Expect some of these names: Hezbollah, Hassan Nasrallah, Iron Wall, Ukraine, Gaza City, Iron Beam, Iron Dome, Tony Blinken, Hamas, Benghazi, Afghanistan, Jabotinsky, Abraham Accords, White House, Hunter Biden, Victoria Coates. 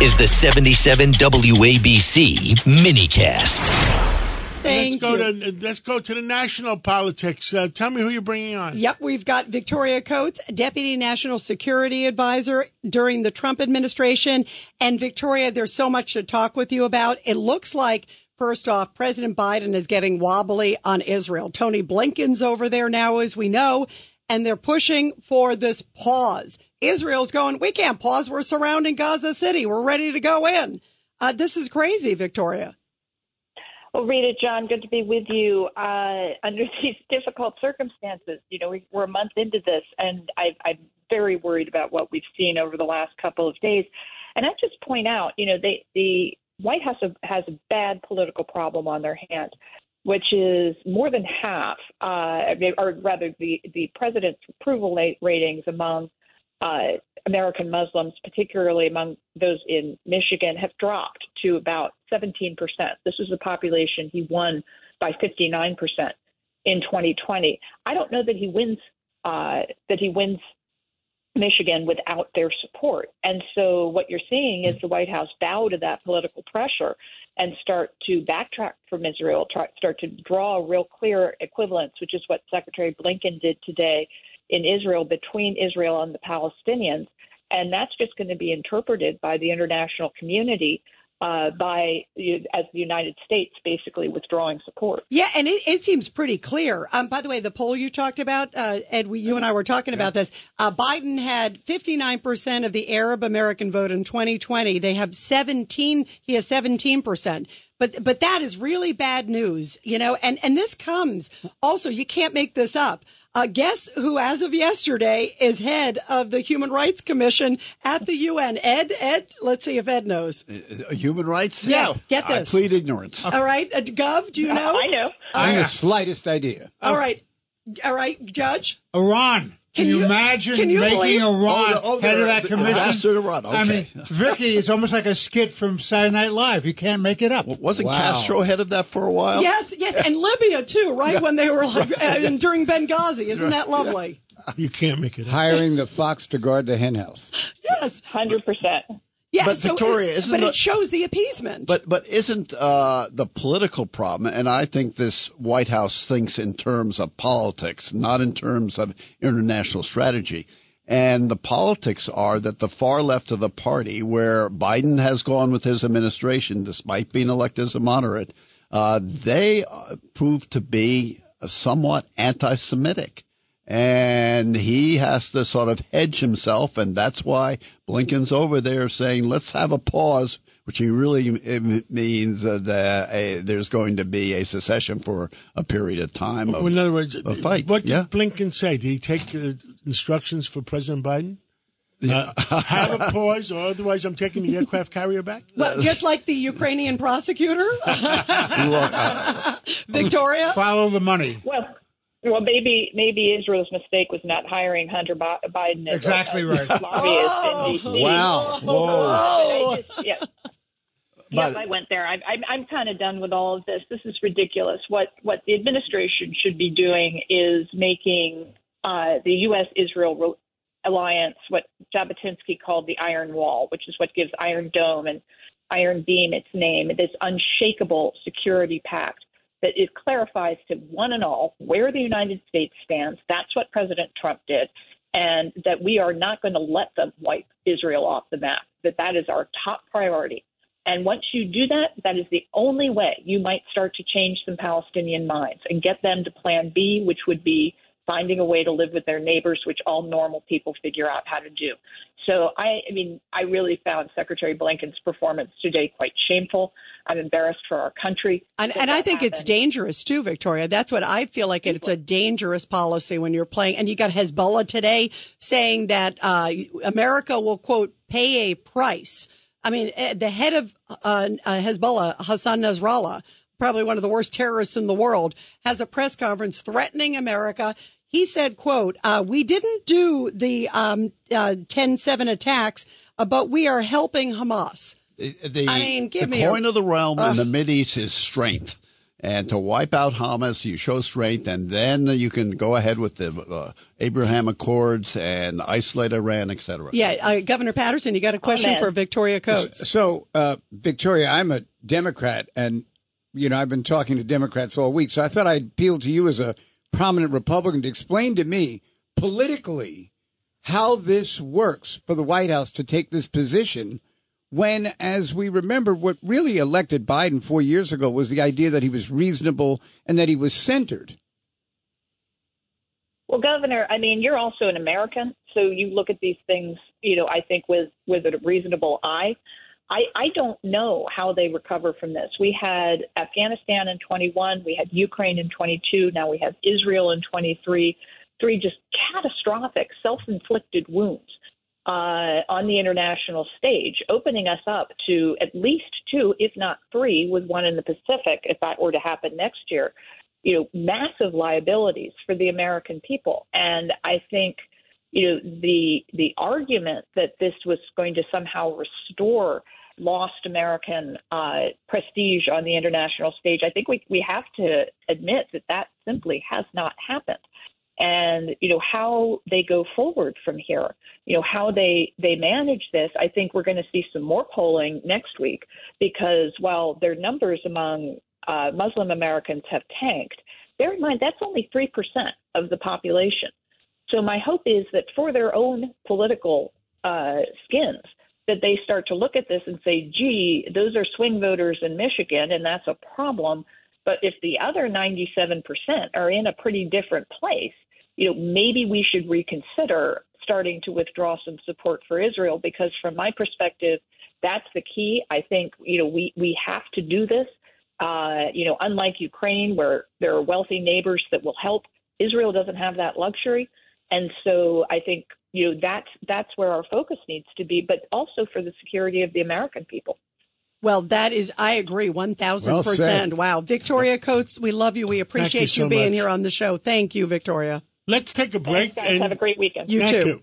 is the 77 WABC minicast. Let's go to the national politics. Tell me who you're bringing on. Yep, we've got Victoria Coates, Deputy National Security Advisor during the Trump administration. And Victoria, there's so much to talk with you about. It looks like, first off, President Biden is getting wobbly on Israel. Tony Blinken's over there now, as we know, and they're pushing for this pause. Israel's going, we can't pause. We're surrounding Gaza City. We're ready to go in. This is crazy, Victoria. Well, Rita, John, good to be with you under these difficult circumstances. You know, we're a month into this, and I'm very worried about what we've seen over the last couple of days. And I just point out, you know, the White House has a bad political problem on their hands, which is more than half, or rather the president's approval ratings among American Muslims, particularly among those in Michigan, have dropped to about 17%. This is the population he won by 59% in 2020. I don't know that he wins Michigan without their support. And so what you're seeing is the White House bow to that political pressure and start to backtrack from Israel, start to draw real clear equivalence, which is what Secretary Blinken did today in Israel, between Israel and the Palestinians. And that's just going to be interpreted by the international community as the United States basically withdrawing support. Yeah, and it seems pretty clear. By the way, the poll you talked about, Ed, you and I were talking about this. Biden had 59% of the Arab American vote in 2020. He has 17%. But that is really bad news, you know, and this comes also, you can't make this up. Guess who, as of yesterday, is head of the Human Rights Commission at the UN? Ed, let's see if Ed knows. Human rights? Yeah, no. Get this. I plead ignorance. All right. Gov, do you know? I know. I have the slightest idea. All right. All right, Judge? Iran. Can you imagine making Iran head of that commission? Okay. I mean, Vicky, it's almost like a skit from Saturday Night Live. You can't make it up. Well, wasn't Castro head of that for a while? Yes, and Libya too, right? Yeah. When they were like during Benghazi, isn't that lovely? Yeah. You can't make it up. Hiring the fox to guard the hen house. Yes, 100%. Yeah, but so Victoria, it shows the appeasement. But isn't the political problem, and I think this White House thinks in terms of politics, not in terms of international strategy. And the politics are that the far left of the party, where Biden has gone with his administration, despite being elected as a moderate, they prove to be somewhat anti-Semitic. And he has to sort of hedge himself, and that's why Blinken's over there saying, let's have a pause, which means that there's going to be a secession for a period of time. In other words, a fight. What did Blinken say? Did he take instructions for President Biden? Have a pause, or otherwise I'm taking the aircraft carrier back? Well, just like the Ukrainian prosecutor. Victoria? Follow the money. Well, maybe Israel's mistake was not hiring Hunter Biden. Exactly right. Lobbyist in D.C. Wow. Whoa. I went there. I'm kind of done with all of this. This is ridiculous. What the administration should be doing is making the U.S.-Israel alliance what Jabotinsky called the Iron Wall, which is what gives Iron Dome and Iron Beam its name, this unshakable security pact. That it clarifies to one and all where the United States stands. That's what President Trump did, and that we are not going to let them wipe Israel off the map, that is our top priority. And once you do that, that is the only way you might start to change some Palestinian minds and get them to plan B, which would be finding a way to live with their neighbors, which all normal people figure out how to do. So, I really found Secretary Blinken's performance today quite shameful. I'm embarrassed for our country. And I think it's dangerous, too, Victoria. That's what I feel like. It's a dangerous policy when you're playing. And you got Hezbollah today saying that America will, quote, pay a price. I mean, the head of Hezbollah, Hassan Nasrallah, probably one of the worst terrorists in the world, has a press conference threatening America. He said, quote, we didn't do the 10/7 attacks, but we are helping Hamas. The point of the realm in the Mideast is strength. and to wipe out Hamas, you show strength, and then you can go ahead with the Abraham Accords and isolate Iran, et cetera. Yeah, Governor Patterson, you got a question for Victoria Coates. So, Victoria, I'm a Democrat, and, you know, I've been talking to Democrats all week, so I thought I'd appeal to you as a prominent Republican to explain to me politically how this works for the White House to take this position when, as we remember, what really elected Biden 4 years ago was the idea that he was reasonable and that he was centered. Well, Governor, I mean, you're also an American, so you look at these things, you know, I think with a reasonable eye. I don't know how they recover from this. We had Afghanistan in 21, we had Ukraine in 22, now we have Israel in 23, three just catastrophic self-inflicted wounds on the international stage, opening us up to at least two, if not three, with one in the Pacific, if that were to happen next year, you know, massive liabilities for the American people. And I think, you know, the argument that this was going to somehow restore lost American prestige on the international stage, I think we have to admit that that simply has not happened. And, you know, how they go forward from here, you know, how they manage this, I think we're going to see some more polling next week, because while their numbers among Muslim Americans have tanked, bear in mind that's only 3% of the population. So my hope is that for their own political skins, that they start to look at this and say, gee, those are swing voters in Michigan, and that's a problem. But if the other 97% are in a pretty different place, you know, maybe we should reconsider starting to withdraw some support for Israel, because from my perspective, that's the key. I think, you know, we have to do this. You know, unlike Ukraine, where there are wealthy neighbors that will help, Israel doesn't have that luxury. And so I think, you know, that's where our focus needs to be, but also for the security of the American people. Well, that is, I agree, 1,000%. Well, wow. Victoria Coates, we love you. We appreciate you being here on the show. Thank you, Victoria. Let's take a break. Thanks, and have a great weekend. You too.